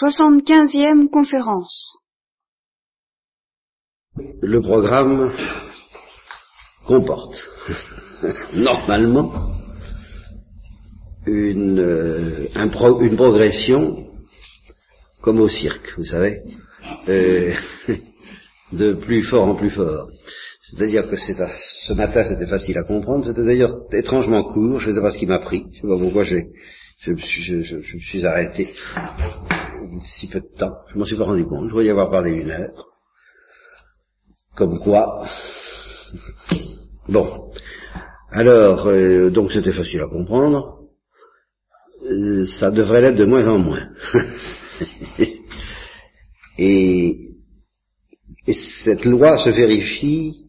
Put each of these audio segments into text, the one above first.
75e conférence. Le programme comporte normalement une progression comme au cirque, vous savez, de plus fort en plus fort. C'est-à-dire que ce matin c'était facile à comprendre, c'était d'ailleurs étrangement court, je ne sais pas ce qui m'a pris, je ne sais pas pourquoi je me suis arrêté si peu de temps, je ne m'en suis pas rendu compte, je voulais y avoir parlé 1 heure, comme quoi, bon, alors, donc c'était facile à comprendre, ça devrait l'être de moins en moins, et cette loi se vérifie,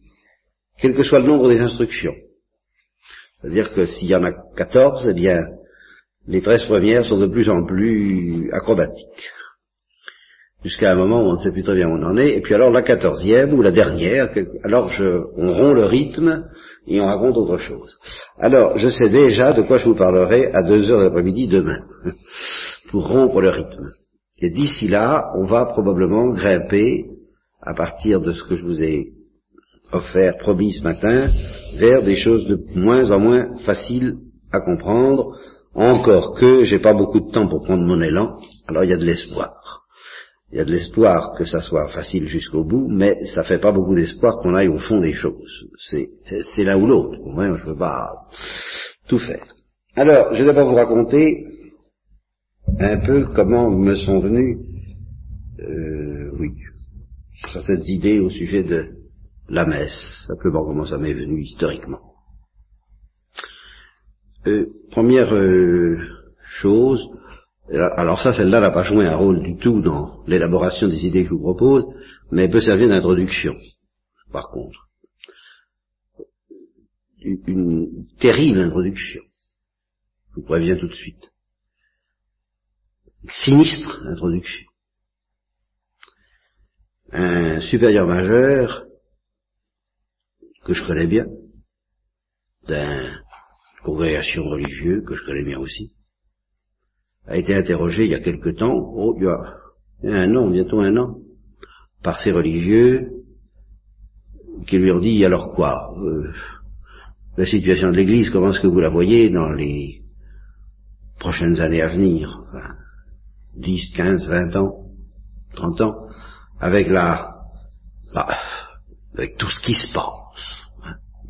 quel que soit le nombre des instructions, c'est-à-dire que s'il y en a 14, eh bien, les 13 premières sont de plus en plus acrobatiques, jusqu'à un moment où on ne sait plus très bien où on en est, et puis alors la 14e ou la dernière, alors on rompt le rythme et on raconte autre chose. Alors je sais déjà de quoi je vous parlerai à 2h de l'après-midi demain, pour rompre le rythme. Et d'ici là, on va probablement grimper, à partir de ce que je vous ai offert, promis ce matin, vers des choses de moins en moins faciles à comprendre. Encore que j'ai pas beaucoup de temps pour prendre mon élan, alors il y a de l'espoir. Il y a de l'espoir que ça soit facile jusqu'au bout, mais ça fait pas beaucoup d'espoir qu'on aille au fond des choses. C'est l'un ou l'autre. Au moins, je peux pas tout faire. Alors, je vais d'abord vous raconter un peu comment me sont venues, certaines idées au sujet de la messe, simplement comment ça m'est venu historiquement. Première chose, alors celle-là n'a pas joué un rôle du tout dans l'élaboration des idées que je vous propose, mais elle peut servir d'introduction, par contre. Une terrible introduction, je vous préviens tout de suite. Une sinistre introduction. Un supérieur majeur, que je connais bien, d'un congrégation religieuse, que je connais bien aussi, a été interrogé il y a quelque temps, il y a bientôt un an, par ces religieux qui lui ont dit, alors quoi, la situation de l'Église, comment est-ce que vous la voyez dans les prochaines années à venir, 10, 15, 20 ans, 30 ans, avec avec tout ce qui se passe,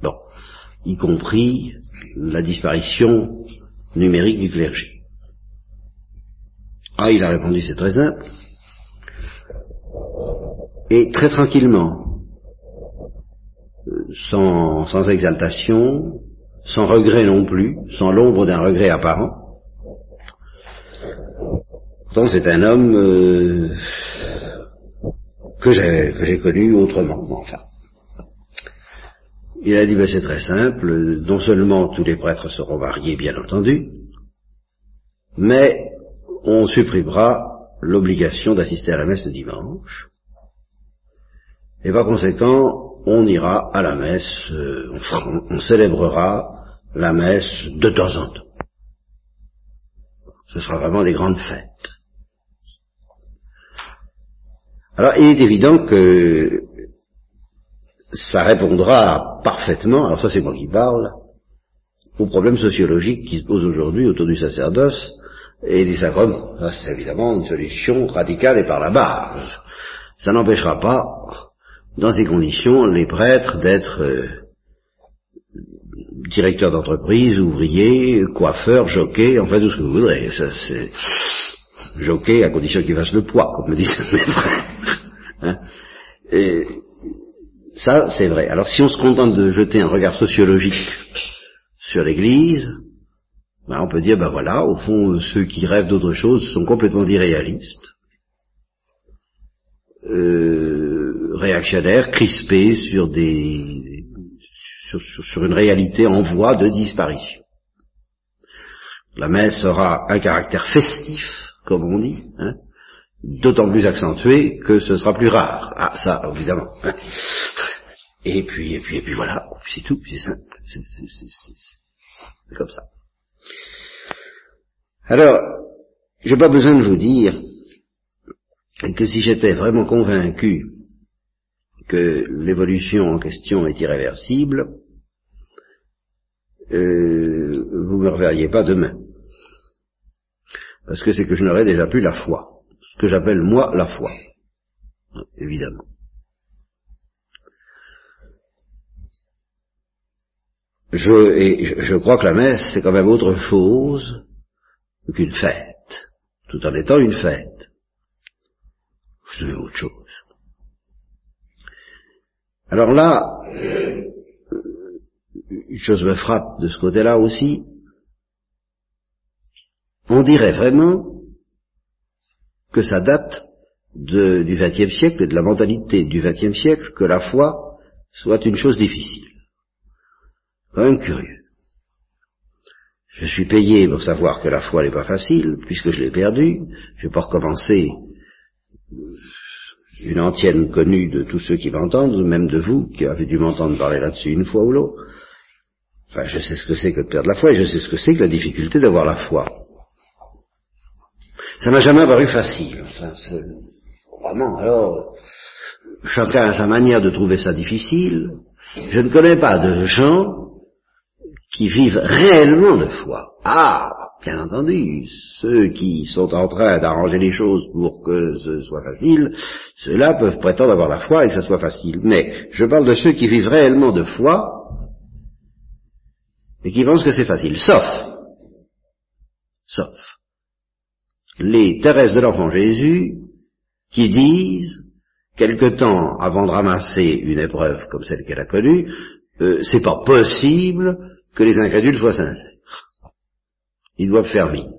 bon, y compris la disparition numérique du clergé. Ah, il a répondu, c'est très simple. Et très tranquillement, sans exaltation, sans regret non plus, sans l'ombre d'un regret apparent. Pourtant, c'est un homme que j'ai connu autrement, enfin. Il a dit, c'est très simple, non seulement tous les prêtres seront mariés, bien entendu, mais on supprimera l'obligation d'assister à la messe le dimanche, et par conséquent, on ira à la messe, on célébrera la messe de temps en temps. Ce sera vraiment des grandes fêtes. Alors, il est évident que ça répondra parfaitement, alors ça c'est moi qui parle, aux problèmes sociologiques qui se posent aujourd'hui autour du sacerdoce et des sacrements. Ça, c'est évidemment une solution radicale et par la base. Ça n'empêchera pas, dans ces conditions, les prêtres d'être directeurs d'entreprise, ouvriers, coiffeurs, jockeys, enfin tout ce que vous voudrez. Ça, c'est jockey à condition qu'ils fassent le poids, comme me disent mes frères. Hein? Ça, c'est vrai. Alors, si on se contente de jeter un regard sociologique sur l'Église, on peut dire, au fond, ceux qui rêvent d'autre chose sont complètement irréalistes, réactionnaires, crispés sur sur une réalité en voie de disparition. La messe aura un caractère festif, comme on dit, hein, d'autant plus accentué que ce sera plus rare. Ah, ça, évidemment. Hein. Et puis voilà, c'est tout, c'est simple, c'est comme ça. Alors, j'ai pas besoin de vous dire et que si j'étais vraiment convaincu que l'évolution en question est irréversible, vous ne me reverriez pas demain. Parce que c'est que je n'aurais déjà plus la foi. Ce que j'appelle moi la foi. Évidemment. Je crois que la messe, c'est quand même autre chose qu'une fête. Tout en étant une fête. C'est autre chose. Alors là, une chose me frappe de ce côté-là aussi. On dirait vraiment que ça date du XXe siècle et de la mentalité du XXe siècle que la foi soit une chose difficile. Quand même curieux. Je suis payé pour savoir que la foi n'est pas facile, puisque je l'ai perdue. Je ne vais pas recommencer une antienne connue de tous ceux qui m'entendent, même de vous qui avez dû m'entendre parler là-dessus une fois ou l'autre. Enfin, je sais ce que c'est que de perdre la foi et je sais ce que c'est que la difficulté d'avoir la foi. Ça m'a jamais apparu facile. Enfin, vraiment, alors, chacun a sa manière de trouver ça difficile. Je ne connais pas de gens qui vivent réellement de foi. Ah, bien entendu, ceux qui sont en train d'arranger les choses pour que ce soit facile, ceux-là peuvent prétendre avoir la foi et que ça soit facile. Mais je parle de ceux qui vivent réellement de foi et qui pensent que c'est facile. Sauf les Thérèse de l'enfant Jésus qui disent, quelque temps avant de ramasser une épreuve comme celle qu'elle a connue, c'est pas possible que les incrédules soient sincères. Ils doivent faire mine.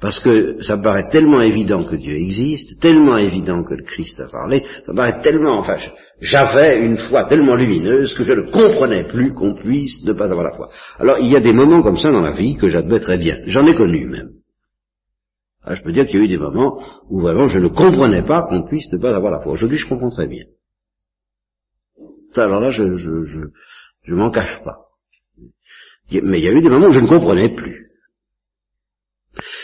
Parce que ça me paraît tellement évident que Dieu existe, tellement évident que le Christ a parlé, ça me paraît tellement, enfin, j'avais une foi tellement lumineuse que je ne comprenais plus qu'on puisse ne pas avoir la foi. Alors, il y a des moments comme ça dans la vie que j'admets très bien. J'en ai connu même. Ah, je peux dire qu'il y a eu des moments où vraiment je ne comprenais pas qu'on puisse ne pas avoir la foi. Aujourd'hui, je comprends très bien. Ça, alors là, je m'en cache pas. Mais il y a eu des moments où je ne comprenais plus.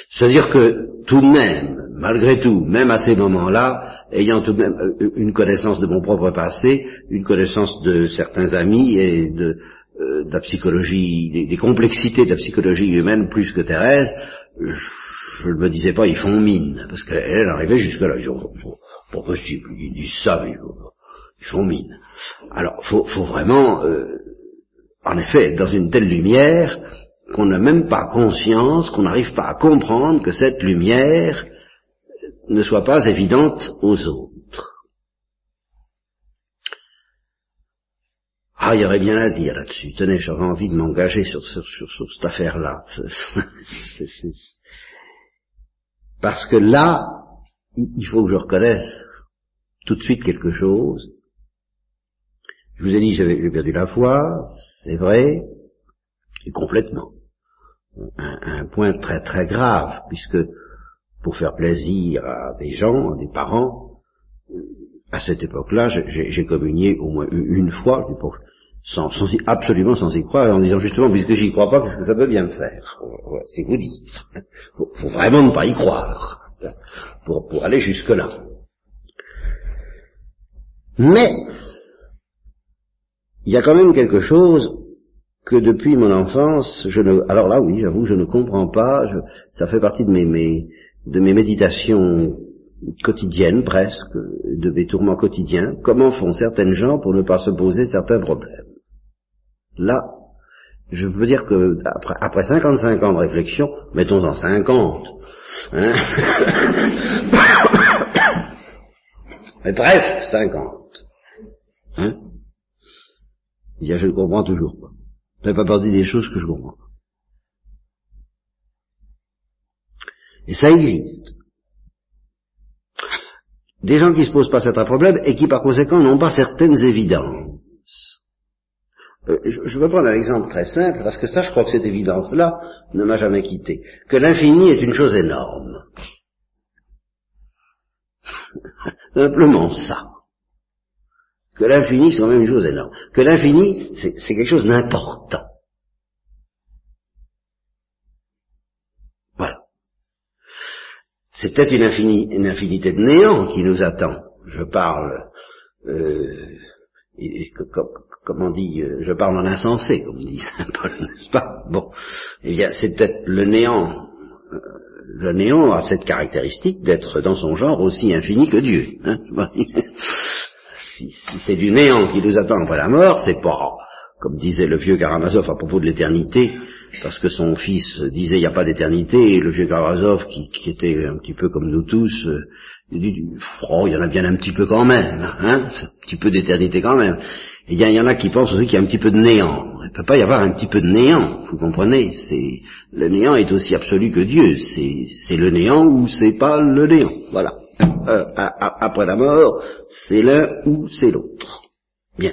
C'est-à-dire que tout de même, malgré tout, même à ces moments-là, ayant tout de même une connaissance de mon propre passé, une connaissance de certains amis et de la psychologie, des complexités de la psychologie humaine plus que Thérèse, je ne me disais pas, ils font mine, parce qu'elle arrivait jusque-là, ils disent, pas possible, ils disent ça, mais ils font mine. Alors, faut vraiment, en effet, être dans une telle lumière, qu'on n'a même pas conscience, qu'on n'arrive pas à comprendre que cette lumière ne soit pas évidente aux autres. Ah, il y aurait bien à dire là-dessus, tenez, j'avais envie de m'engager sur cette affaire-là. Parce que là, il faut que je reconnaisse tout de suite quelque chose. Je vous ai dit, j'ai perdu la foi, c'est vrai, et complètement. Un point très très grave, puisque pour faire plaisir à des gens, à des parents, à cette époque-là, j'ai communié au moins une fois, absolument sans y croire, en disant justement, puisque j'y crois pas, qu'est-ce que ça peut bien me faire? C'est vous dit. Faut vraiment ne pas y croire, pour aller jusque-là. Mais, il y a quand même quelque chose que depuis mon enfance, alors là oui, j'avoue, je ne comprends pas, ça fait partie de mes méditations quotidiennes presque, de mes tourments quotidiens, comment font certaines gens pour ne pas se poser certains problèmes. Là, je peux dire que après 55 ans de réflexion, mettons-en 50, hein, mais presque 50, hein, il y a, je ne comprends toujours pas. Je n'ai pas parlé des choses que je comprends. Et ça existe. Des gens qui ne se posent pas certains problèmes et qui par conséquent n'ont pas certaines évidences. Je vais prendre un exemple très simple, parce que ça, je crois que cette évidence-là ne m'a jamais quitté. Que l'infini est une chose énorme. Simplement ça. Que l'infini, c'est quand même une chose énorme. Que l'infini, c'est quelque chose d'important. Voilà. C'est peut-être une infinité de néant qui nous attend. Je parle, comme on dit, je parle en insensé, comme dit Saint Paul, n'est-ce pas? Bon, eh bien, c'est peut-être le néant. Le néant a cette caractéristique d'être dans son genre aussi infini que Dieu. Hein, si c'est du néant qui nous attend après la mort, c'est pas, comme disait le vieux Karamazov à propos de l'éternité, parce que son fils disait il n'y a pas d'éternité, et le vieux Karamazov, qui était un petit peu comme nous tous, il dit, oh, il y en a bien un petit peu quand même, hein, c'est un petit peu d'éternité quand même. Et il y en a qui pensent aussi qu'il y a un petit peu de néant. Il ne peut pas y avoir un petit peu de néant, vous comprenez, le néant est aussi absolu que Dieu, c'est le néant ou c'est pas le néant, voilà. Après la mort, c'est l'un ou c'est l'autre. Bien.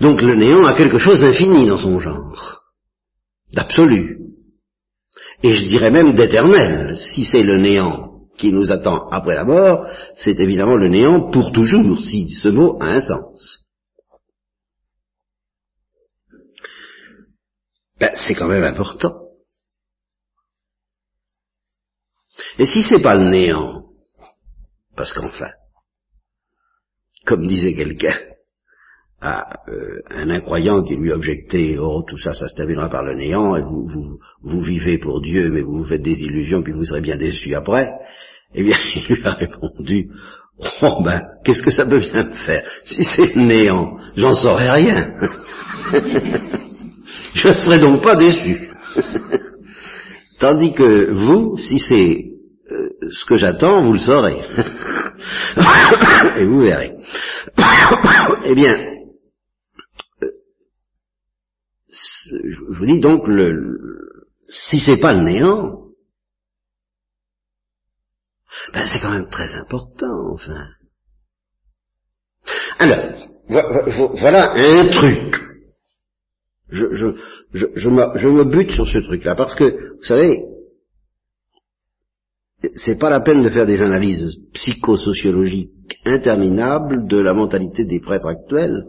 Donc le néant a quelque chose d'infini dans son genre, d'absolu, et je dirais même d'éternel. Si c'est le néant qui nous attend après la mort, c'est évidemment le néant pour toujours, si ce mot a un sens. Ben, c'est quand même important. Et si c'est pas le néant, parce qu'enfin, comme disait quelqu'un, à un incroyant qui lui objectait, oh, tout ça, ça se terminera par le néant, et vous vivez pour Dieu, mais vous vous faites des illusions, puis vous serez bien déçus après, eh bien, il lui a répondu, oh, ben, qu'est-ce que ça peut bien me faire? Si c'est le néant, j'en saurais rien. Je ne serai donc pas déçu. Tandis que vous, si c'est ce que j'attends, vous le saurez. Et vous verrez. Eh bien, je vous dis donc, si c'est pas le néant, ben c'est quand même très important, enfin. Alors, voilà un truc. Je me bute sur ce truc-là, parce que, vous savez, c'est pas la peine de faire des analyses psychosociologiques interminables de la mentalité des prêtres actuels,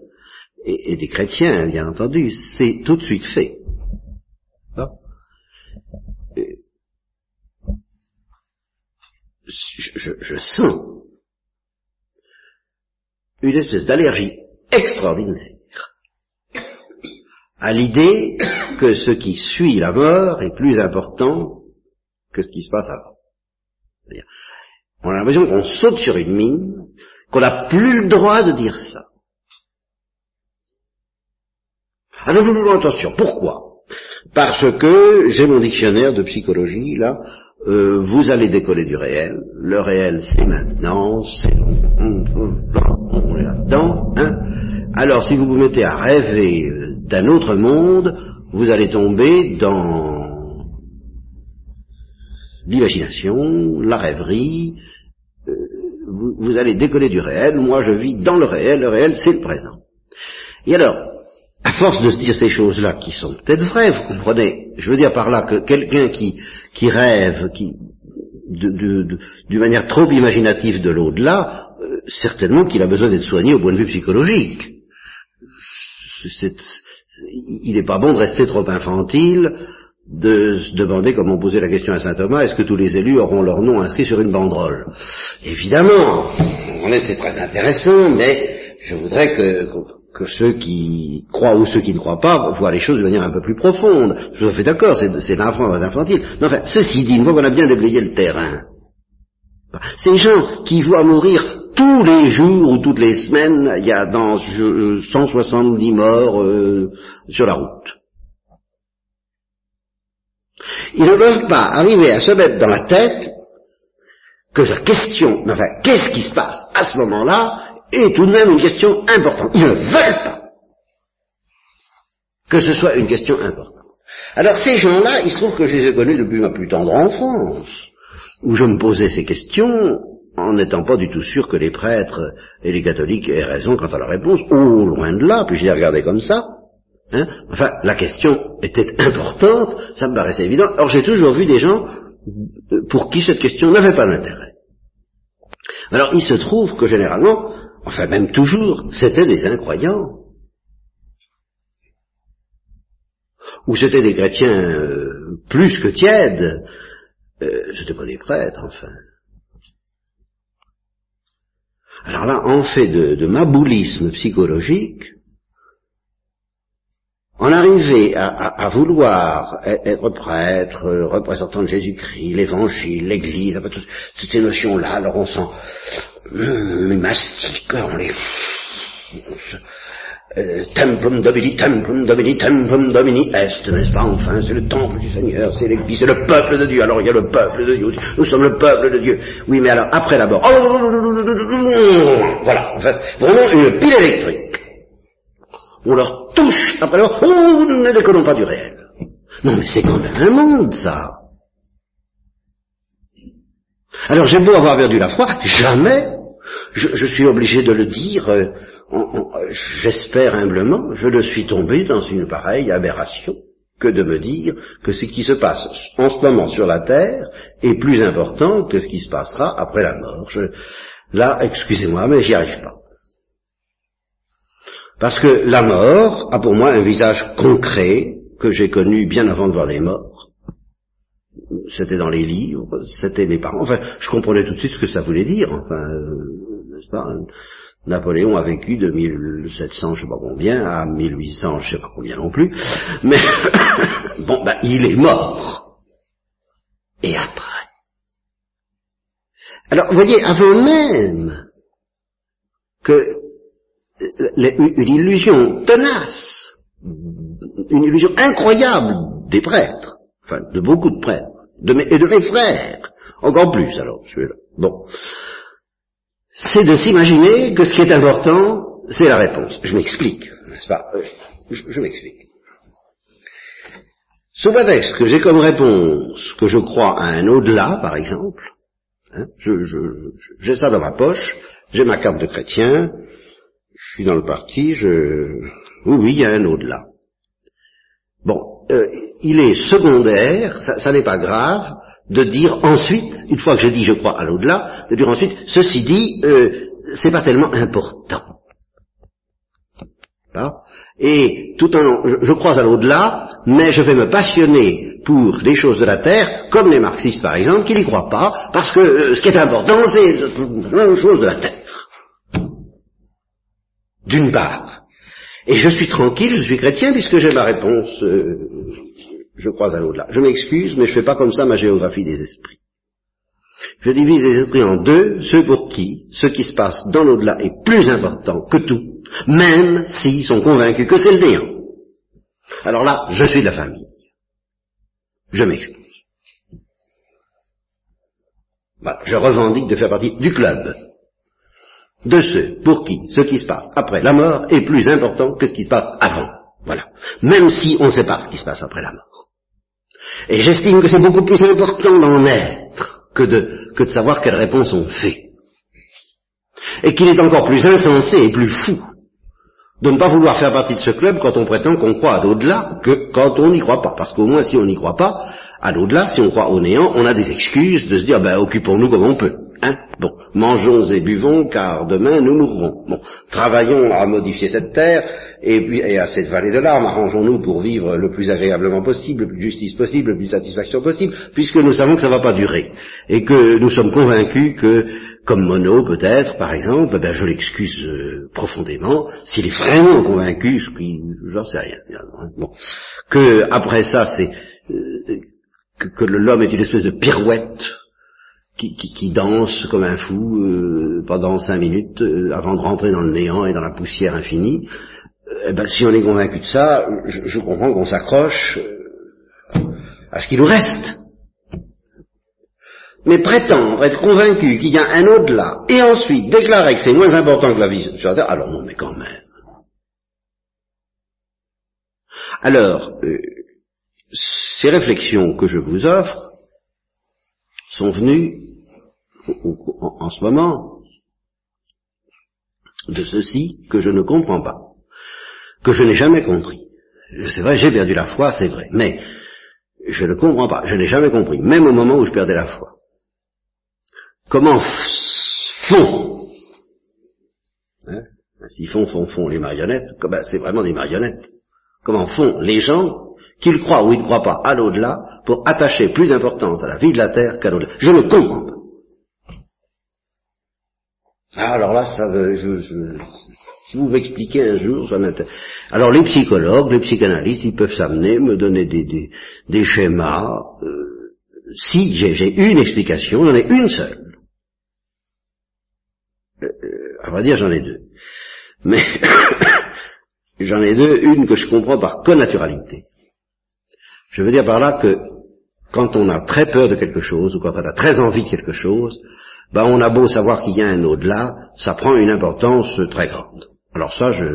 et des chrétiens, bien entendu, c'est tout de suite fait. Hein? Je sens une espèce d'allergie extraordinaire à l'idée que ce qui suit la mort est plus important que ce qui se passe avant. C'est-à-dire, on a l'impression qu'on saute sur une mine, qu'on n'a plus le droit de dire ça. Alors, attention, pourquoi? Parce que j'ai mon dictionnaire de psychologie, là, vous allez décoller du réel, le réel c'est maintenant, c'est on est là-dedans, hein. Alors, si vous vous mettez à rêver d'un autre monde, vous allez tomber dans l'imagination, la rêverie, vous allez décoller du réel, moi je vis dans le réel c'est le présent. Et alors, à force de se dire ces choses-là qui sont peut-être vraies, vous comprenez, je veux dire par là que quelqu'un qui rêve, qui d'une manière trop imaginative de l'au-delà, certainement qu'il a besoin d'être soigné au point de vue psychologique. Il n'est pas bon de rester trop infantile, de se demander, comme on posait la question à Saint Thomas, est-ce que tous les élus auront leur nom inscrit sur une banderole? Évidemment, c'est très intéressant, mais je voudrais que ceux qui croient ou ceux qui ne croient pas voient les choses de manière un peu plus profonde. Je suis tout à fait d'accord, c'est l'infant infantile. Mais enfin, ceci dit, une fois qu'on a bien déblayé le terrain, ces gens qui voient mourir tous les jours ou toutes les semaines, il y a 170 morts sur la route. Ils ne peuvent pas arriver à se mettre dans la tête que la question, enfin, qu'est-ce qui se passe à ce moment-là, est tout de même une question importante. Ils ne veulent pas que ce soit une question importante. Alors ces gens-là, il se trouve que je les ai connus depuis ma plus tendre enfance, où je me posais ces questions en n'étant pas du tout sûr que les prêtres et les catholiques aient raison quant à la réponse, ou loin de là, puis je les regardais comme ça. Hein. Enfin, la question était importante, ça me paraissait évident. Or j'ai toujours vu des gens pour qui cette question n'avait pas d'intérêt. Alors il se trouve que généralement, enfin même toujours, c'était des incroyants. Ou c'était des chrétiens plus que tièdes, c'était pas des prêtres, enfin. Alors là, en fait de maboulisme psychologique, en arriver à vouloir être prêtre, représentant de Jésus-Christ, l'évangile, l'église, toutes ces notions-là, alors on s'en mastique, on les... Templum Domini, Templum Domini, Templum Domini Est, n'est-ce pas, enfin, c'est le temple du Seigneur, c'est l'église, c'est le peuple de Dieu, alors il y a le peuple de Dieu, nous sommes le peuple de Dieu, oui, mais alors, après la mort, voilà, enfin, vraiment une pile électrique, on leur touche, après la mort, oh, ne décollons pas du réel, non, mais c'est quand même un monde, ça. Alors, j'ai beau avoir perdu la foi, jamais, je suis obligé de le dire, j'espère humblement, je ne suis tombé dans une pareille aberration que de me dire que ce qui se passe en ce moment sur la terre est plus important que ce qui se passera après la mort. Là, excusez-moi, mais j'y arrive pas. Parce que la mort a pour moi un visage concret que j'ai connu bien avant de voir les morts. C'était dans les livres, c'était mes parents. Enfin, je comprenais tout de suite ce que ça voulait dire, enfin, n'est-ce pas ? Napoléon a vécu de 1700 je ne sais pas combien à 1800 je ne sais pas combien non plus, mais bon, ben, il est mort. Et après, alors vous voyez, avant même que une illusion tenace, une illusion incroyable des prêtres, enfin de beaucoup de prêtres, et de mes frères encore plus, alors celui-là, bon, c'est de s'imaginer que ce qui est important, c'est la réponse. Je m'explique, n'est-ce pas ? Je m'explique. Sous prétexte que j'ai comme réponse, que je crois à un au-delà, par exemple, hein, j'ai ça dans ma poche, j'ai ma carte de chrétien, je suis dans le parti, oui, il y a un au-delà. Bon, il est secondaire, ça n'est pas grave, de dire ensuite, une fois que j'ai dit je crois à l'au-delà, de dire ensuite, ceci dit, c'est pas tellement important. Et tout en, je crois à l'au-delà, mais je vais me passionner pour les choses de la terre, comme les marxistes par exemple, qui n'y croient pas, parce que ce qui est important, c'est les choses de la terre. D'une part. Et je suis tranquille, je suis chrétien, puisque j'ai ma réponse... je crois à l'au-delà. Je m'excuse, mais je ne fais pas comme ça ma géographie des esprits. Je divise les esprits en deux, ceux pour qui ce qui se passe dans l'au-delà est plus important que tout, même s'ils sont convaincus que c'est le néant. Alors là, je suis de la famille. Je m'excuse. Voilà, je revendique de faire partie du club de ceux pour qui ce qui se passe après la mort est plus important que ce qui se passe avant. Voilà. Même si on ne sait pas ce qui se passe après la mort. Et j'estime que c'est beaucoup plus important d'en être que de savoir quelle réponse on fait. Et qu'il est encore plus insensé et plus fou de ne pas vouloir faire partie de ce club quand on prétend qu'on croit à l'au-delà que quand on n'y croit pas. Parce qu'au moins si on n'y croit pas, à l'au-delà, si on croit au néant, on a des excuses de se dire, ben occupons-nous comme on peut. Hein, bon, mangeons et buvons, car demain nous mourrons. Bon, travaillons à modifier cette terre, et à cette vallée de larmes, arrangeons-nous pour vivre le plus agréablement possible, le plus justice possible, le plus satisfaction possible, puisque nous savons que ça ne va pas durer, et que nous sommes convaincus que, comme Monod peut-être, par exemple, ben je l'excuse profondément, s'il est vraiment convaincu, ce qui, j'en sais rien, hein, bon, que après ça, c'est que l'homme est une espèce de pirouette. Qui danse comme un fou pendant 5 minutes avant de rentrer dans le néant et dans la poussière infinie, ben, si on est convaincu de ça, je comprends qu'on s'accroche à ce qui nous reste. Mais prétendre être convaincu qu'il y a un au-delà et ensuite déclarer que c'est moins important que la vie sur la terre, alors non, mais quand même. Alors, ces réflexions que je vous offre sont venus, en ce moment, de ceci que je ne comprends pas, que je n'ai jamais compris. C'est vrai, j'ai perdu la foi, c'est vrai, mais je ne comprends pas, je n'ai jamais compris, même au moment où je perdais la foi. Comment font, hein, si font les marionnettes, ben c'est vraiment des marionnettes. Comment font les gens, qu'ils croient ou ils ne croient pas à l'au-delà, pour attacher plus d'importance à la vie de la terre qu'à l'au-delà? Je ne comprends pas. Alors là, ça veut... si vous m'expliquez un jour, ça m'intéresse. Alors les psychologues, les psychanalystes, ils peuvent s'amener, me donner des schémas. Si j'ai une explication, j'en ai une seule. À vrai dire, j'en ai deux. Mais j'en ai deux, une que je comprends par connaturalité. Je veux dire par là que quand on a très peur de quelque chose, ou quand on a très envie de quelque chose, ben on a beau savoir qu'il y a un au-delà, ça prend une importance très grande. Alors ça, je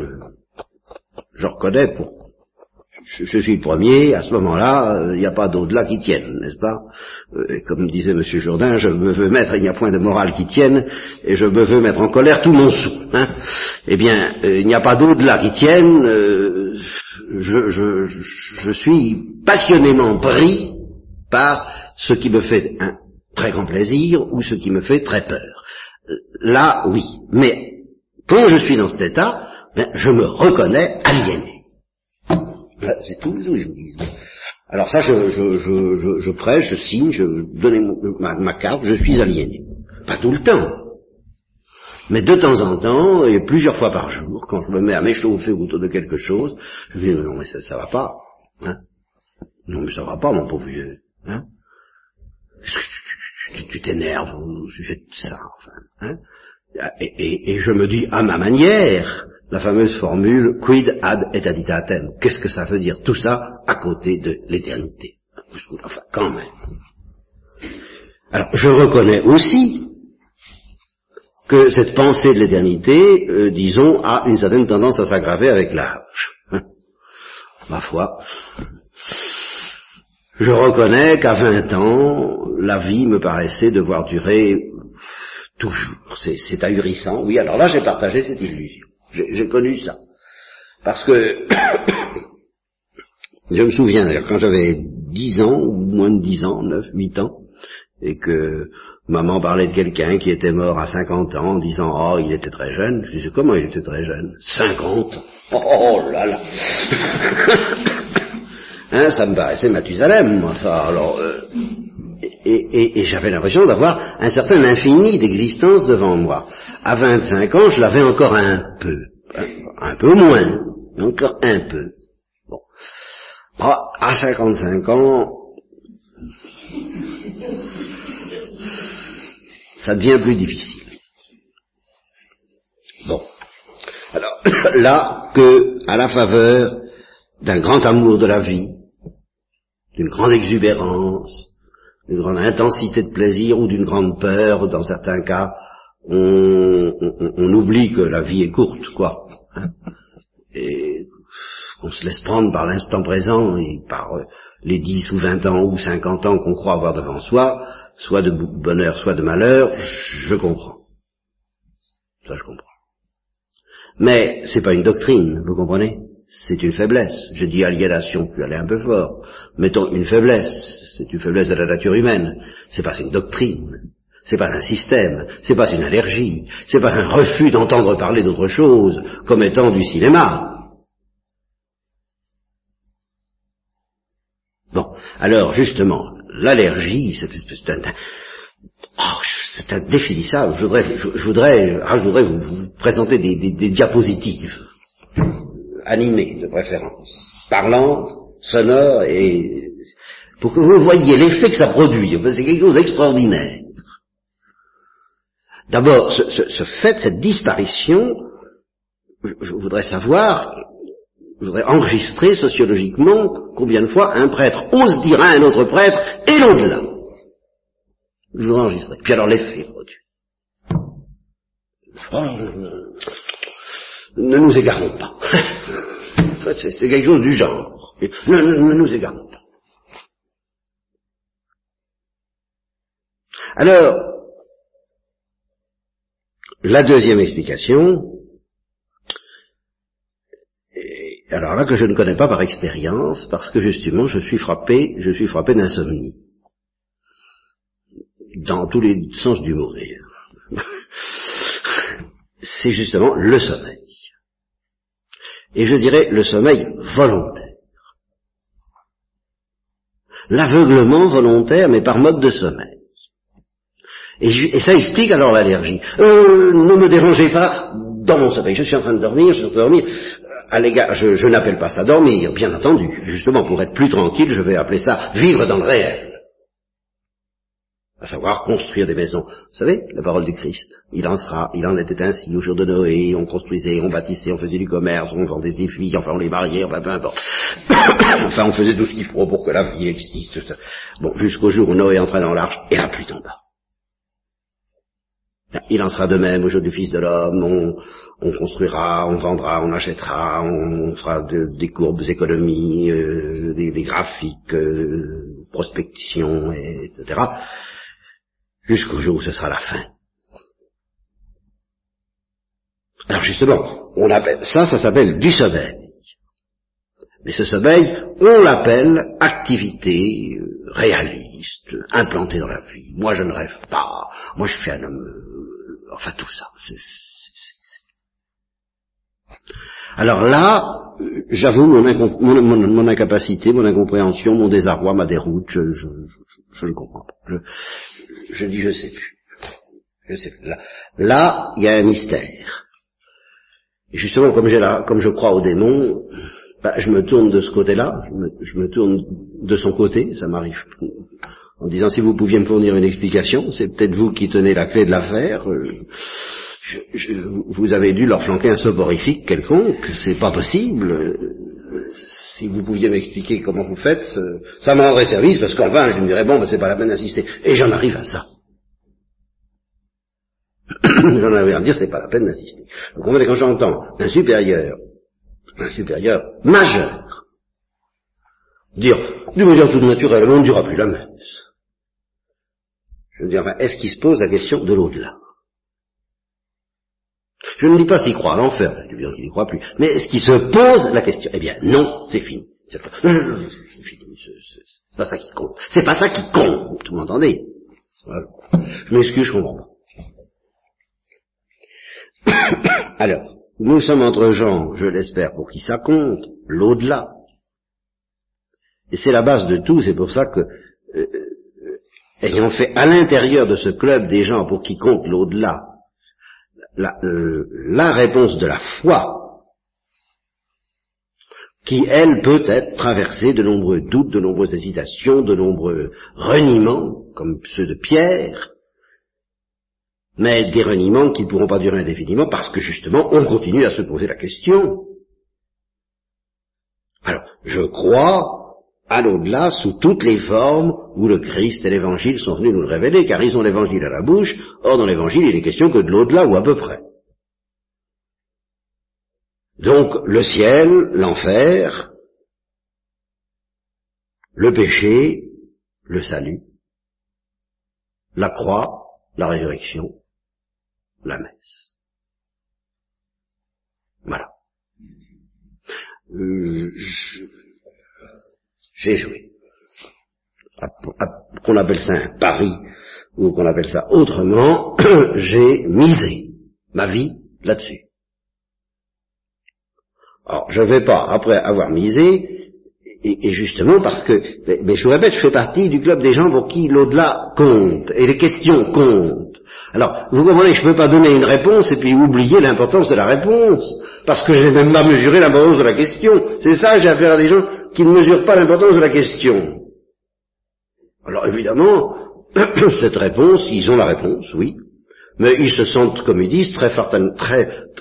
reconnais, je suis le premier, à ce moment-là, il n'y a pas d'au-delà qui tienne, n'est-ce pas? Et comme disait Monsieur Jourdain, je me veux mettre, il n'y a point de morale qui tienne, et je me veux mettre en colère tout mon sou. Hein. Eh bien, il n'y a pas d'au-delà qui tienne, je suis passionnément pris par ce qui me fait un très grand plaisir ou ce qui me fait très peur. Là, oui. Mais quand je suis dans cet état, ben, je me reconnais aliéné. Ben, c'est tout, je vous dis. Alors ça, je prêche, je signe, je donne ma carte, je suis aliéné. Pas tout le temps. Mais de temps en temps, et plusieurs fois par jour, quand je me mets à m'échauffer autour de quelque chose, je me dis, non mais ça va pas, hein. Non mais ça va pas, mon pauvre vieux, hein. Tu t'énerves au sujet de ça, enfin, hein. Et je me dis, à ma manière, la fameuse formule, quid ad etaditatem. Qu'est-ce que ça veut dire, tout ça, à côté de l'éternité? Enfin, quand même. Alors, je reconnais aussi que cette pensée de l'éternité, disons, a une certaine tendance à s'aggraver avec l'âge. Hein. Ma foi, je reconnais qu'à 20 ans, la vie me paraissait devoir durer toujours. C'est ahurissant. Oui, alors là, j'ai partagé cette illusion. J'ai connu ça. Parce que, je me souviens d'ailleurs, quand j'avais 10 ans, ou moins de 10 ans, 9, 8 ans, et que maman parlait de quelqu'un qui était mort à 50 ans en disant « Oh, il était très jeune », je disais « Comment il était très jeune ?»« 50 ans ?»« Oh là là !» Hein, ça me paraissait Mathusalem, moi, ça. Alors, et j'avais l'impression d'avoir un certain infini d'existence devant moi. À 25 ans, je l'avais encore un peu moins, encore un peu. Bon. Ah, à 55 ans... ça devient plus difficile. Bon. Alors, là, que, à la faveur d'un grand amour de la vie, d'une grande exubérance, d'une grande intensité de plaisir ou d'une grande peur, dans certains cas, on oublie que la vie est courte, quoi. Hein, et qu'on se laisse prendre par l'instant présent et par les 10 ou 20 ans ou 50 ans qu'on croit avoir devant soi, soit de bonheur, soit de malheur, je comprends. Ça, je comprends. Mais c'est pas une doctrine, vous comprenez ? C'est une faiblesse. J'ai dit aliénation, puis aller un peu fort. Mettons une faiblesse, c'est une faiblesse de la nature humaine. C'est pas une doctrine, c'est pas un système, c'est pas une allergie, c'est pas un refus d'entendre parler d'autre chose, comme étant du cinéma. Bon, alors justement, l'allergie, cette espèce de... Oh, c'est indéfinissable. Je voudrais vous présenter des diapositives animées, de préférence, parlantes, sonores, et pour que vous voyez l'effet que ça produit. C'est quelque chose d'extraordinaire. D'abord, ce fait, cette disparition, je voudrais savoir... Je voudrais enregistrer sociologiquement combien de fois un prêtre ose dire à un autre prêtre et l'au-delà. Je voudrais enregistrer. Puis alors l'effet produit. Ne nous égarons pas. En fait, c'est quelque chose du genre. Ne nous égarons pas. Alors, la deuxième explication... Alors là que je ne connais pas par expérience, parce que justement je suis frappé d'insomnie. Dans tous les sens du mot d'ailleurs. C'est justement le sommeil. et je dirais le sommeil volontaire. L'aveuglement volontaire, mais par mode de sommeil. Et ça explique alors l'allergie. Ne me dérangez pas dans mon sommeil. Je suis en train de dormir, À l'égard, je n'appelle pas ça dormir, bien entendu. Justement, pour être plus tranquille, je vais appeler ça vivre dans le réel. À savoir construire des maisons. Vous savez, la parole du Christ. Il en était ainsi au jour de Noé, on construisait, on bâtissait, on faisait du commerce, on vendait des filles, enfin on les mariait, enfin peu importe. Enfin, on faisait tout ce qu'il faut pour que la vie existe. Bon, jusqu'au jour où Noé entra dans l'arche, et la pluie tomba. Il en sera de même au jour du Fils de l'homme, on construira, on vendra, on achètera, on fera des courbes économies, des graphiques, prospection, etc. Jusqu'au jour où ce sera la fin. Alors justement, on appelle ça s'appelle du sommeil. Mais ce sommeil, on l'appelle activité réaliste, implantée dans la vie. Moi je ne rêve pas, moi je suis un homme... enfin tout ça. Alors là, j'avoue mon incapacité, mon incompréhension, mon désarroi, ma déroute, je ne comprends pas. Je dis je ne sais plus. Là, il y a un mystère. Et justement, comme je crois aux démons... je me tourne de ce côté-là, je me tourne de son côté, ça m'arrive, en disant si vous pouviez me fournir une explication, c'est peut-être vous qui tenez la clé de l'affaire, vous avez dû leur flanquer un soporifique quelconque, c'est pas possible, si vous pouviez m'expliquer comment vous faites, ça me rendrait service, parce qu'en vain je me dirais bon, c'est pas la peine d'insister, et j'en arrive à ça. J'en arrive à dire c'est pas la peine d'insister. Donc on voit quand j'entends un supérieur majeur, dire, d'une manière toute naturelle, on ne dira plus la messe. Je veux dire, enfin, est-ce qu'il se pose la question de l'au-delà? Je ne dis pas s'il croit à l'enfer, je veux dire qu'il n'y croit plus, mais est-ce qu'il se pose la question? Eh bien, non, c'est fini. C'est fini, c'est pas ça qui compte. C'est pas ça qui compte, vous m'entendez? Voilà. Je m'excuse, je comprends pas. Alors, nous sommes entre gens, je l'espère, pour qui ça compte, l'au-delà. Et c'est la base de tout, c'est pour ça que, ayant fait à l'intérieur de ce club des gens pour qui compte l'au-delà, la réponse de la foi, qui, elle, peut être traversée de nombreux doutes, de nombreuses hésitations, de nombreux reniements, comme ceux de Pierre, mais des reniements qui ne pourront pas durer indéfiniment parce que justement on continue à se poser la question. Alors, je crois à l'au-delà sous toutes les formes où le Christ et l'Évangile sont venus nous le révéler, car ils ont l'Évangile à la bouche, or dans l'Évangile il est question que de l'au-delà ou à peu près. Donc le ciel, l'enfer, le péché, le salut, la croix, la résurrection, la messe. Voilà. J'ai joué. Qu'on appelle ça un pari, ou qu'on appelle ça autrement, j'ai misé ma vie là-dessus. Alors, je ne vais pas, après avoir misé, et justement parce que, mais je vous répète, je fais partie du club des gens pour qui l'au-delà compte, et les questions comptent. Alors, vous comprenez, je ne peux pas donner une réponse et puis oublier l'importance de la réponse, parce que je n'ai même pas mesuré l'importance de la question. C'est ça, j'ai affaire à des gens qui ne mesurent pas l'importance de la question. Alors évidemment, cette réponse, ils ont la réponse, oui, mais ils se sentent, comme ils disent, très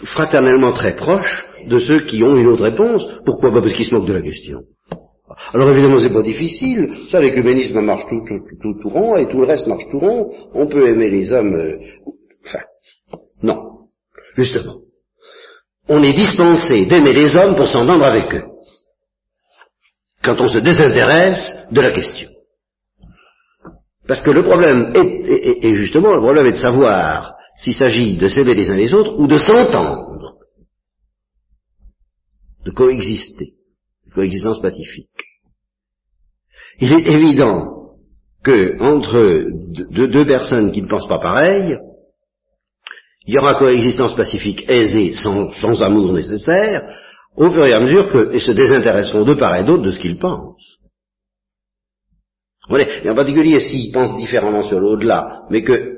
fraternellement très proches de ceux qui ont une autre réponse. Pourquoi? Parce qu'ils se moquent de la question. Alors évidemment c'est pas difficile, ça l'écuménisme marche tout rond et tout le reste marche tout rond, on peut aimer les hommes, enfin, non, justement, on est dispensé d'aimer les hommes pour s'entendre avec eux, quand on se désintéresse de la question. Parce que le problème est justement, le problème est de savoir s'il s'agit de s'aimer les uns les autres ou de s'entendre, de coexister. Coexistence pacifique. Il est évident que entre deux personnes qui ne pensent pas pareil, il y aura coexistence pacifique aisée sans amour nécessaire, au fur et à mesure que, et se désintéresseront de part et d'autre de ce qu'ils pensent. Vous voyez, et en particulier s'ils pensent différemment sur l'au-delà, mais que,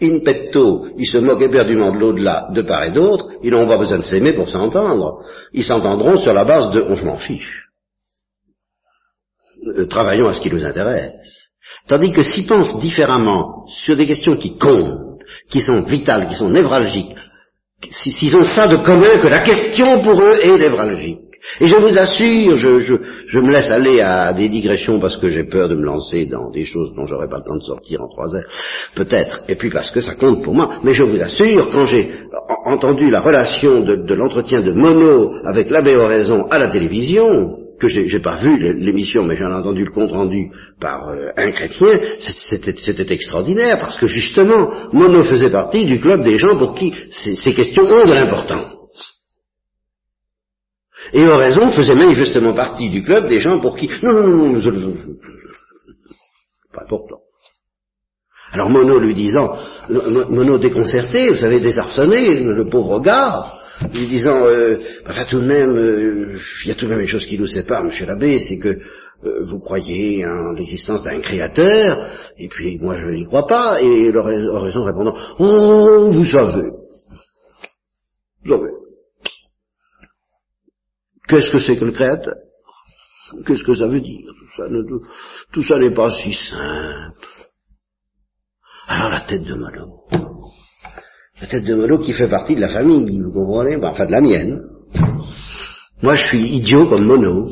in petto, ils se moquent éperdument de l'au-delà de part et d'autre, ils n'auront pas besoin de s'aimer pour s'entendre, ils s'entendront sur la base de « on je m'en fiche ». Travaillons à ce qui nous intéresse. Tandis que s'ils pensent différemment sur des questions qui comptent, qui sont vitales, qui sont névralgiques, s'ils ont ça de commun que la question pour eux est névralgique. Et je vous assure, je me laisse aller à des digressions parce que j'ai peur de me lancer dans des choses dont j'aurais pas le temps de sortir en 3 heures, peut-être, et puis parce que ça compte pour moi, mais je vous assure, quand j'ai entendu la relation de l'entretien de Monod avec l'abbé Oraison à la télévision, que j'ai pas vu l'émission, mais j'en ai entendu le compte rendu par un chrétien, c'était extraordinaire, parce que justement, Monod faisait partie du club des gens pour qui ces questions ont de l'importance. Et Oraison faisait manifestement partie du club des gens pour qui... Non, pas important. Alors Monod lui disant, Monod déconcerté, vous savez, désarçonné, le pauvre gars, lui disant, enfin tout de même, il y a tout de même une chose qui nous sépare, monsieur l'abbé, c'est que vous croyez en l'existence d'un créateur, et puis moi je n'y crois pas, et Oraison répondant, oh, vous savez, qu'est-ce que c'est que le créateur? Qu'est-ce que ça veut dire? Tout ça n'est pas si simple. Alors la tête de Monod qui fait partie de la famille, vous comprenez, enfin de la mienne. Moi je suis idiot comme Monod.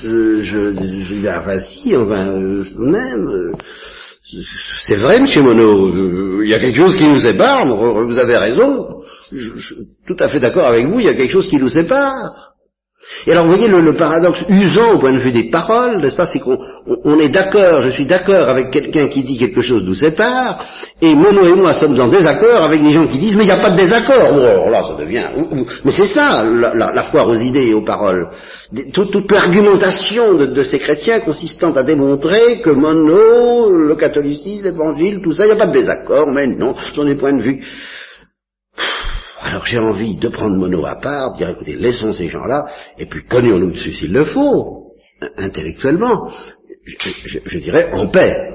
C'est vrai, monsieur Monod, il y a quelque chose qui nous sépare, vous avez raison, je suis tout à fait d'accord avec vous, il y a quelque chose qui nous sépare. Et alors vous voyez le paradoxe usant au point de vue des paroles, n'est-ce pas, c'est qu'on est d'accord, je suis d'accord avec quelqu'un qui dit quelque chose nous sépare, et Monod et moi sommes en désaccord avec des gens qui disent mais il n'y a pas de désaccord. Oh, alors là ça devient... Mais c'est ça la foire aux idées et aux paroles. Toute l'argumentation de ces chrétiens consistant à démontrer que Monod, le catholicisme, l'évangile, tout ça, il n'y a pas de désaccord, mais non, ce sont des points de vue... Alors j'ai envie de prendre Monod à part, de dire écoutez, laissons ces gens-là, et puis cognons-nous dessus s'il le faut, intellectuellement, je dirais en paix,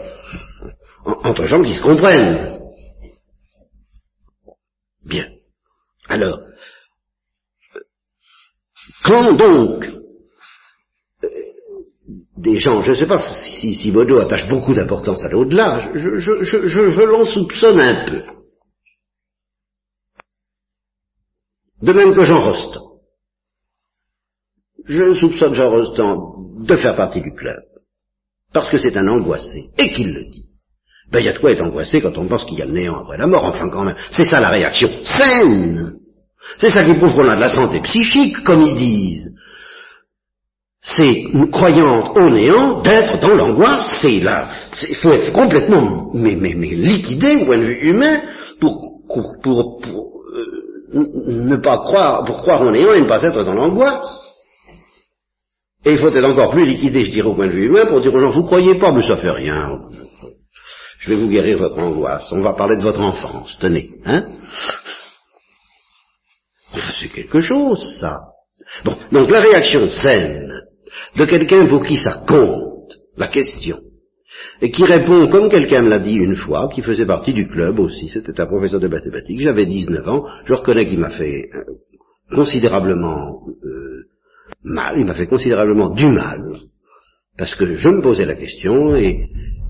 entre gens qui se comprennent. Bien. Alors, quand donc des gens, je ne sais pas si Monod attache beaucoup d'importance à l'au-delà, je l'en soupçonne un peu. De même que Jean Rostand. Je soupçonne Jean Rostand de faire partie du club, parce que c'est un angoissé, et qu'il le dit. Ben, il y a de quoi être angoissé quand on pense qu'il y a le néant après la mort, enfin quand même. C'est ça la réaction saine. C'est ça qui prouve qu'on a de la santé psychique, comme ils disent. C'est, croyant au néant, d'être dans l'angoisse, c'est là. Il faut être complètement, mais liquidé au point de vue humain, ne pas croire, pour croire en néant et ne pas être dans l'angoisse. Et il faut être encore plus liquidé, je dirais, au point de vue humain, pour dire aux gens, vous croyez pas, mais ça fait rien. Je vais vous guérir votre angoisse. On va parler de votre enfance. Tenez, hein? Enfin, c'est quelque chose, ça. Bon. Donc, la réaction saine de quelqu'un pour qui ça compte, la question, et qui répond, comme quelqu'un me l'a dit une fois, qui faisait partie du club aussi, c'était un professeur de mathématiques, j'avais 19 ans, je reconnais qu'il m'a fait considérablement mal, il m'a fait considérablement du mal, parce que je me posais la question, et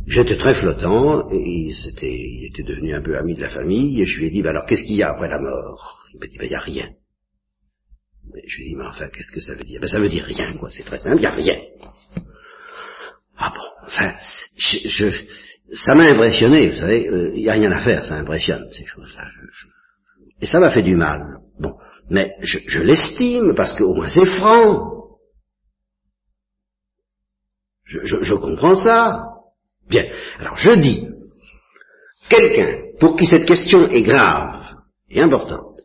j'étais très flottant, et il était devenu un peu ami de la famille, et je lui ai dit, ben alors qu'est-ce qu'il y a après la mort? Il m'a dit, ben il n'y a rien. Mais je lui ai dit, mais enfin, qu'est-ce que ça veut dire? Ben ça veut dire rien, quoi, c'est très simple, il n'y a rien. Ah bon, enfin, ça m'a impressionné, vous savez, il n'y a rien à faire, ça impressionne, ces choses-là. Et ça m'a fait du mal. Bon, mais je l'estime, parce qu'au moins c'est franc. Je comprends ça. Bien, alors je dis, quelqu'un pour qui cette question est grave et importante,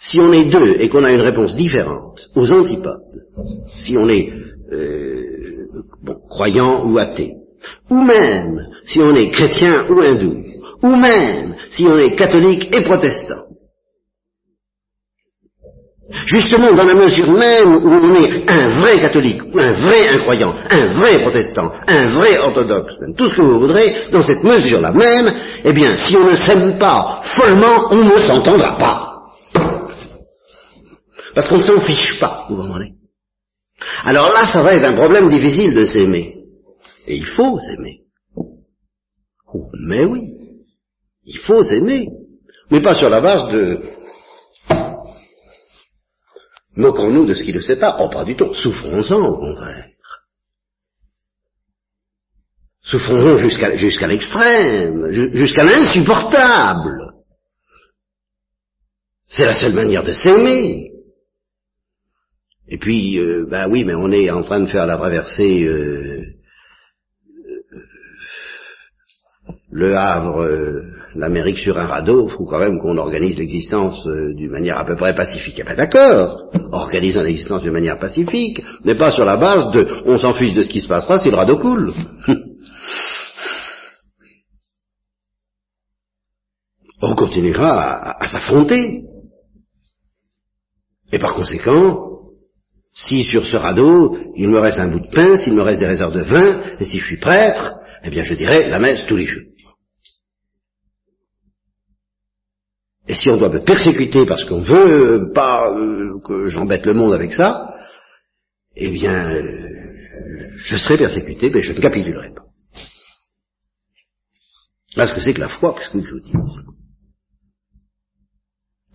si on est deux et qu'on a une réponse différente, aux antipodes, si on est... croyant ou athée, ou même si on est chrétien ou hindou, ou même si on est catholique et protestant, Justement, dans la mesure même où on est un vrai catholique, ou un vrai incroyant, un vrai protestant, un vrai orthodoxe, tout ce que vous voudrez, dans cette mesure-là même, eh bien, si on ne s'aime pas follement, on ne s'entendra pas. Parce qu'on ne s'en fiche pas, vous comprenez. Alors là, ça va être un problème difficile de s'aimer. Et il faut s'aimer. Oh, mais oui, il faut s'aimer. Mais pas sur la base de... Moquons-nous de ce qui le sépare. Oh, pas du tout. Souffrons-en, au contraire. Souffrons-en jusqu'à l'extrême, jusqu'à l'insupportable. C'est la seule manière de s'aimer. Et puis, ben oui, mais on est en train de faire la traversée Le Havre, l'Amérique sur un radeau. Il faut quand même qu'on organise l'existence d'une manière à peu près pacifique. Eh bien d'accord, organisons l'existence d'une manière pacifique, mais pas sur la base de « on s'en fiche de ce qui se passera si le radeau coule ». On continuera à s'affronter. Et par conséquent, si sur ce radeau, il me reste un bout de pain, s'il me reste des réserves de vin, et si je suis prêtre, eh bien je dirai la messe tous les jours. Et si on doit me persécuter parce qu'on veut pas que j'embête le monde avec ça, eh bien, je serai persécuté, mais je ne capitulerai pas. Là, ce que c'est que la foi, qu'est-ce que je vous dis ?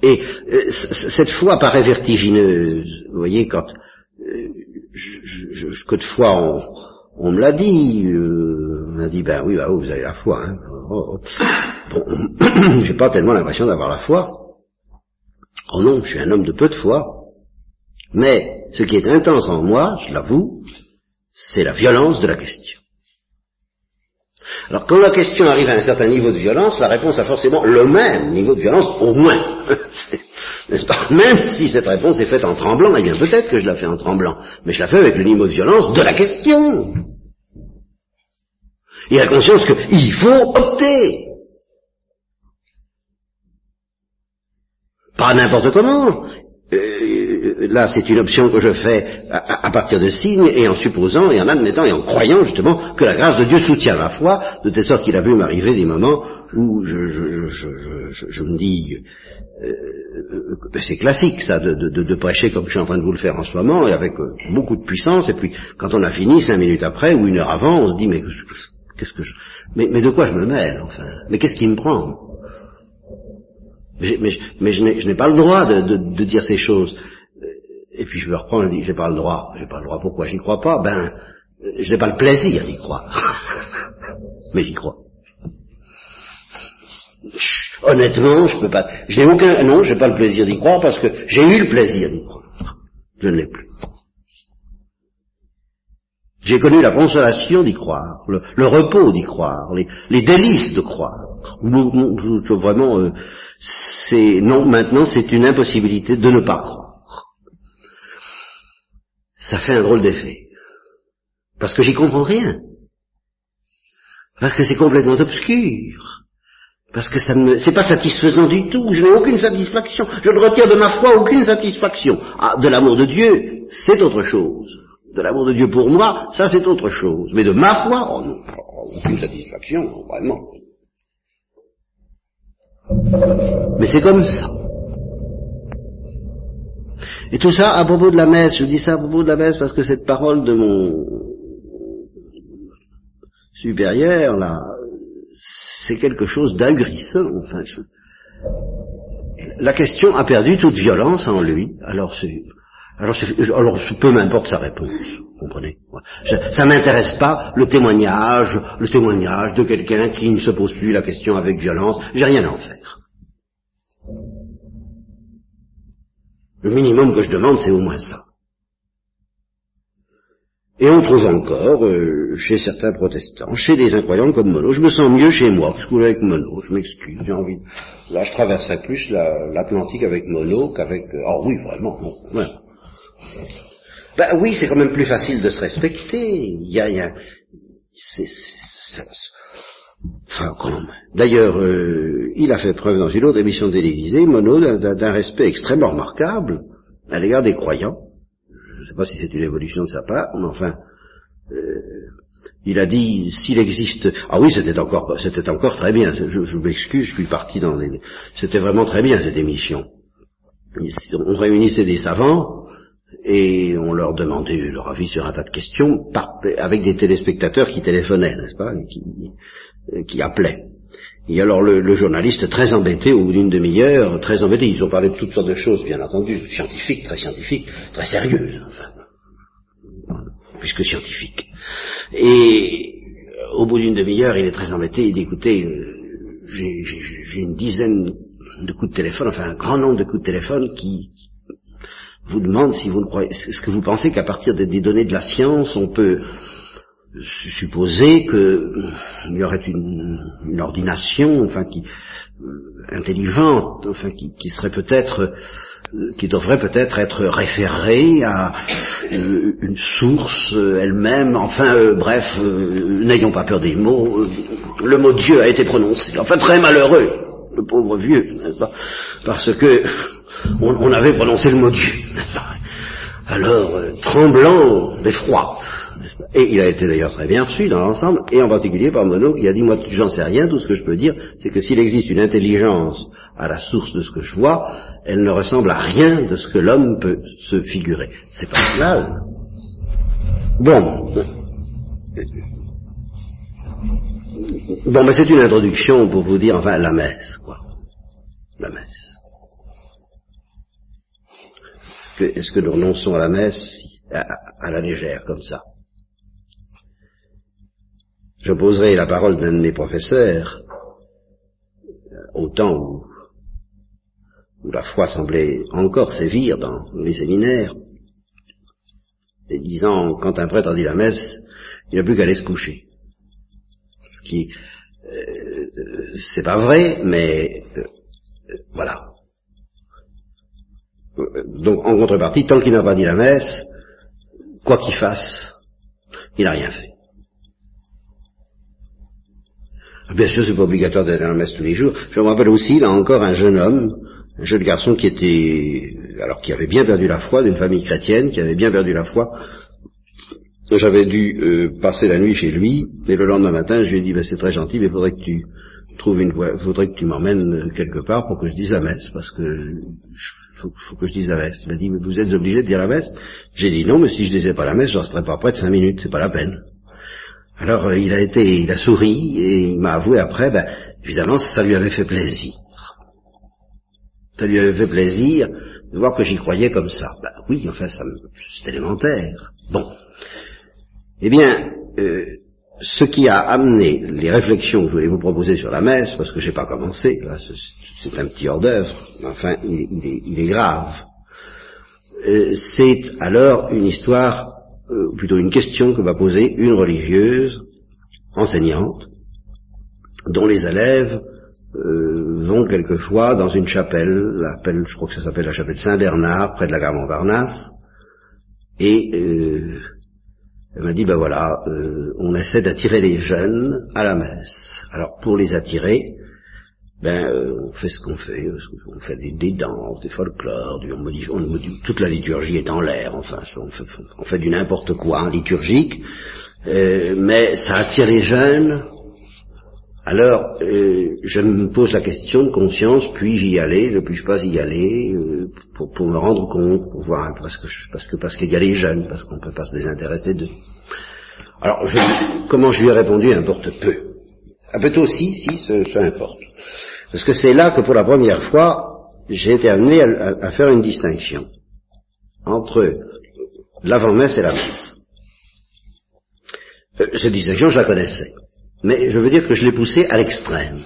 Et cette foi paraît vertigineuse. Vous voyez, quand que de fois on me l'a dit, on m'a dit, ben oui, ben, vous avez la foi. Hein. Bon, j'ai pas tellement l'impression d'avoir la foi. Oh non, je suis un homme de peu de foi. Mais ce qui est intense en moi, je l'avoue, c'est la violence de la question. Alors quand la question arrive à un certain niveau de violence, la réponse a forcément le même niveau de violence, au moins. N'est-ce pas ? Même si cette réponse est faite en tremblant, eh bien peut-être que je la fais en tremblant, mais je la fais avec le niveau de violence de la question. Et la conscience qu'il faut opter. Pas n'importe comment. Là, c'est une option que je fais à partir de signes, et en supposant, et en admettant, et en croyant justement que la grâce de Dieu soutient la foi, de telle sorte qu'il a pu m'arriver des moments où je me dis, c'est classique ça, de prêcher comme je suis en train de vous le faire en ce moment, et avec beaucoup de puissance, et puis quand on a fini, 5 minutes après, ou 1 heure avant, on se dit, mais qu'est-ce que mais de quoi je me mêle, enfin, mais qu'est-ce qui me prend ? Mais je n'ai pas le droit de dire ces choses. Et puis je me reprends, je dis, j'ai pas le droit. J'ai pas le droit, pourquoi j'y crois pas ? Ben, je n'ai pas le plaisir d'y croire. Mais j'y crois. Honnêtement, je peux pas... Je n'ai aucun... Non, j'ai pas le plaisir d'y croire parce que j'ai eu le plaisir d'y croire. Je ne l'ai plus. J'ai connu la consolation d'y croire, le repos d'y croire, les délices de croire. Vraiment, c'est... Non, maintenant, c'est une impossibilité de ne pas croire. Ça fait un drôle d'effet. Parce que j'y comprends rien. Parce que c'est complètement obscur. Parce que c'est pas satisfaisant du tout. Je n'ai aucune satisfaction. Je ne retire de ma foi aucune satisfaction. Ah, de l'amour de Dieu, c'est autre chose. De l'amour de Dieu pour moi, ça c'est autre chose. Mais de ma foi, oh non, aucune satisfaction, vraiment. Mais c'est comme ça. Et tout ça à propos de la messe, je dis ça à propos de la messe parce que cette parole de mon supérieur, là, c'est quelque chose d'agressant. Enfin, la question a perdu toute violence en lui, alors peu m'importe sa réponse, vous comprenez. Ça m'intéresse pas le témoignage de quelqu'un qui ne se pose plus la question avec violence, j'ai rien à en faire. Le minimum que je demande, c'est au moins ça. Et on trouve encore, chez certains protestants, chez des incroyants comme Monod, je me sens mieux chez moi que ce que avec Monod, je m'excuse, j'ai envie. Là, je traverserai plus l'Atlantique avec Monod qu'avec... Oh oui, vraiment, bon, ouais. Ben oui, c'est quand même plus facile de se respecter. Il y a... Enfin, quand même. D'ailleurs, il a fait preuve dans une autre émission télévisée, Monod, d'un respect extrêmement remarquable à l'égard des croyants. Je ne sais pas si c'est une évolution de sa part, mais enfin, il a dit, s'il existe... Ah oui, c'était encore très bien, je m'excuse, je suis parti dans les... C'était vraiment très bien, cette émission. On réunissait des savants, et on leur demandait leur avis sur un tas de questions, avec des téléspectateurs qui téléphonaient, n'est-ce pas, qui appelaient. Et alors le journaliste, très embêté, au bout d'une demi-heure, très embêté, ils ont parlé de toutes sortes de choses, bien entendu, scientifiques, très sérieuses, enfin, plus que scientifiques. Et au bout d'une demi-heure, il est très embêté, il dit, écoutez, j'ai une dizaine de coups de téléphone, enfin un grand nombre de coups de téléphone qui vous demandent si vous le croyez, est-ce que vous pensez qu'à partir des données de la science, on peut... supposer qu'il y aurait une ordination, enfin qui intelligente, enfin qui serait peut-être, qui devrait peut-être être référée à une source elle-même. Enfin, bref, n'ayons pas peur des mots. Le mot Dieu a été prononcé. Enfin, très malheureux, le pauvre vieux, n'est-ce pas, parce que on avait prononcé le mot Dieu. N'est-ce pas, alors tremblant d'effroi. Et il a été d'ailleurs très bien reçu dans l'ensemble, et en particulier par Monod, qui a dit, moi j'en sais rien, tout ce que je peux dire, c'est que s'il existe une intelligence à la source de ce que je vois, elle ne ressemble à rien de ce que l'homme peut se figurer. C'est pas grave. Bon, mais c'est une introduction pour vous dire, enfin, la messe, quoi. La messe. Est-ce que nous renonçons à la messe à la légère, comme ça? Je poserai la parole d'un de mes professeurs, au temps où la foi semblait encore sévir dans les séminaires, et disant, quand un prêtre a dit la messe, il n'a plus qu'à aller se coucher. Ce qui, c'est pas vrai, mais voilà. Donc, en contrepartie, tant qu'il n'a pas dit la messe, quoi qu'il fasse, il n'a rien fait. Bien sûr, c'est pas obligatoire d'aller à la messe tous les jours. Je me rappelle aussi, là encore, un jeune homme, un jeune garçon qui avait bien perdu la foi, d'une famille chrétienne, qui avait bien perdu la foi. J'avais dû passer la nuit chez lui, et le lendemain matin, je lui ai dit, c'est très gentil, mais faudrait que tu trouves une voie, faudrait que tu m'emmènes quelque part pour que je dise la messe, parce que faut que je dise la messe. Il m'a dit, mais vous êtes obligé de dire la messe? J'ai dit non, mais si je disais pas la messe, je resterais pas près de 5 minutes, c'est pas la peine. Alors il a souri et il m'a avoué après, évidemment ça lui avait fait plaisir. Ça lui avait fait plaisir de voir que j'y croyais comme ça. Oui, enfin c'est élémentaire. Bon. Eh bien, ce qui a amené les réflexions que je voulais vous proposer sur la messe, parce que j'ai pas commencé, là, c'est un petit hors d'œuvre, enfin il est grave. C'est alors une histoire, ou plutôt une question que va poser une religieuse enseignante dont les élèves vont quelquefois dans une chapelle, je crois que ça s'appelle la chapelle Saint Bernard, près de la gare Montparnasse, et elle m'a dit, on essaie d'attirer les jeunes à la messe. Alors pour les attirer, on fait ce qu'on fait, on fait des danses, des folklores, toute la liturgie est en l'air, enfin, on fait du n'importe quoi, liturgique, mais ça attire les jeunes. Alors, je me pose la question de conscience, puis-je y aller, ne puis-je pas y aller, pour me rendre compte, pour voir, parce qu'il y a les jeunes, parce qu'on ne peut pas se désintéresser d'eux. Alors, comment je lui ai répondu, importe peu. Un peu tôt, si, ça importe. Parce que c'est là que pour la première fois, j'ai été amené à faire une distinction entre l'avant-messe et la messe. Cette distinction, je la connaissais. Mais je veux dire que je l'ai poussée à l'extrême.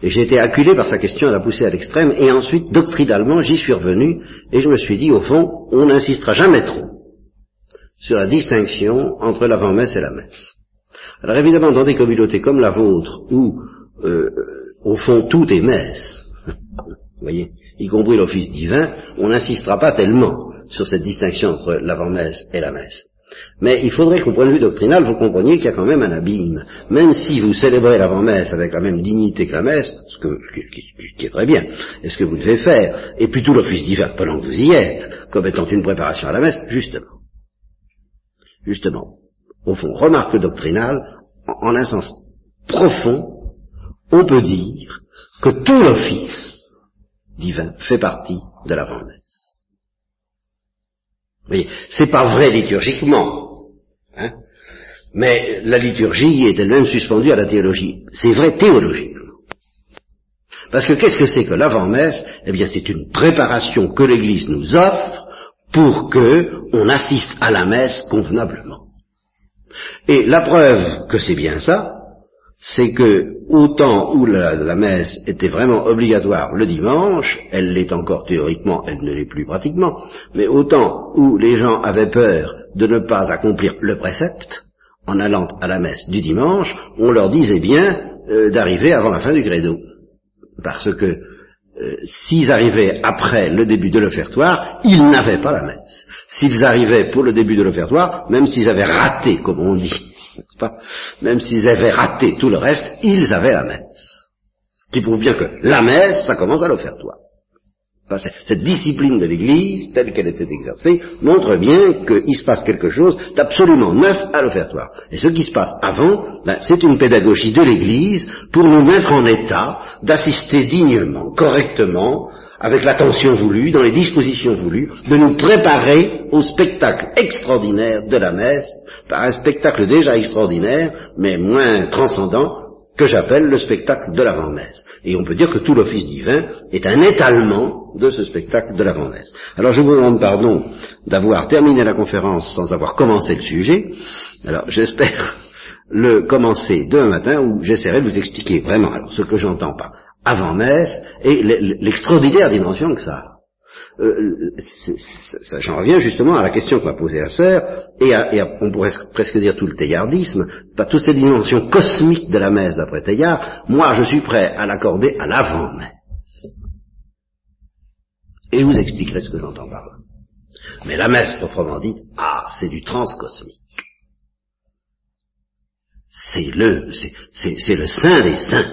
Et j'ai été acculé par sa question à la pousser à l'extrême, et ensuite, doctrinalement, j'y suis revenu, et je me suis dit, au fond, on n'insistera jamais trop sur la distinction entre l'avant-messe et la messe. Alors évidemment, dans des communautés comme la vôtre, où au fond, tout est messe, vous voyez, y compris l'office divin, on n'insistera pas tellement sur cette distinction entre l'avant-messe et la messe. Mais il faudrait qu'au point de vue doctrinal, vous compreniez qu'il y a quand même un abîme. Même si vous célébrez l'avant-messe avec la même dignité que la messe, ce qui est très bien, et ce que vous devez faire, et puis tout l'office divin pendant que vous y êtes, comme étant une préparation à la messe, justement, au fond, remarque doctrinale, en un sens profond, on peut dire que tout l'office divin fait partie de l'avant-messe. Vous voyez, c'est pas vrai liturgiquement, hein, mais la liturgie est elle-même suspendue à la théologie. C'est vrai théologiquement. Parce que qu'est-ce que c'est que l'avant-messe? Eh bien, c'est une préparation que l'Église nous offre pour que on assiste à la messe convenablement. Et la preuve que c'est bien ça, c'est que au temps où la messe était vraiment obligatoire le dimanche, elle l'est encore théoriquement, elle ne l'est plus pratiquement, mais au temps où les gens avaient peur de ne pas accomplir le précepte, en allant à la messe du dimanche, on leur disait bien d'arriver avant la fin du credo. Parce que s'ils arrivaient après le début de l'offertoire, ils n'avaient pas la messe. S'ils arrivaient pour le début de l'offertoire, même s'ils avaient raté, comme on dit, même s'ils avaient raté tout le reste, ils avaient la messe. Ce qui prouve bien que la messe, ça commence à l'offertoire. Enfin, cette discipline de l'Église, telle qu'elle était exercée, montre bien qu'il se passe quelque chose d'absolument neuf à l'offertoire. Et ce qui se passe avant, c'est une pédagogie de l'Église pour nous mettre en état d'assister dignement, correctement, avec l'attention voulue, dans les dispositions voulues, de nous préparer au spectacle extraordinaire de la messe, par un spectacle déjà extraordinaire, mais moins transcendant, que j'appelle le spectacle de l'avant-messe. Et on peut dire que tout l'office divin est un étalement de ce spectacle de l'avant-messe. Alors je vous demande pardon d'avoir terminé la conférence sans avoir commencé le sujet. Alors j'espère le commencer demain matin, où j'essaierai de vous expliquer vraiment alors ce que j'entends par avant-messe et l'extraordinaire dimension que ça a. J'en reviens justement à la question que m'a posée la sœur, et on pourrait presque dire tout le teilhardisme, pas toutes ces dimensions cosmiques de la messe d'après Teilhard. Moi je suis prêt à l'accorder à l'avant-messe, et je vous expliquerai ce que j'entends par là. Mais la messe proprement dite, c'est du transcosmique, c'est le saint des saints,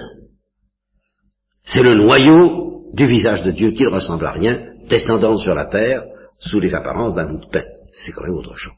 c'est le noyau du visage de Dieu qui ne ressemble à rien, descendant sur la terre sous les apparences d'un bout de pain. C'est quand même autre chose.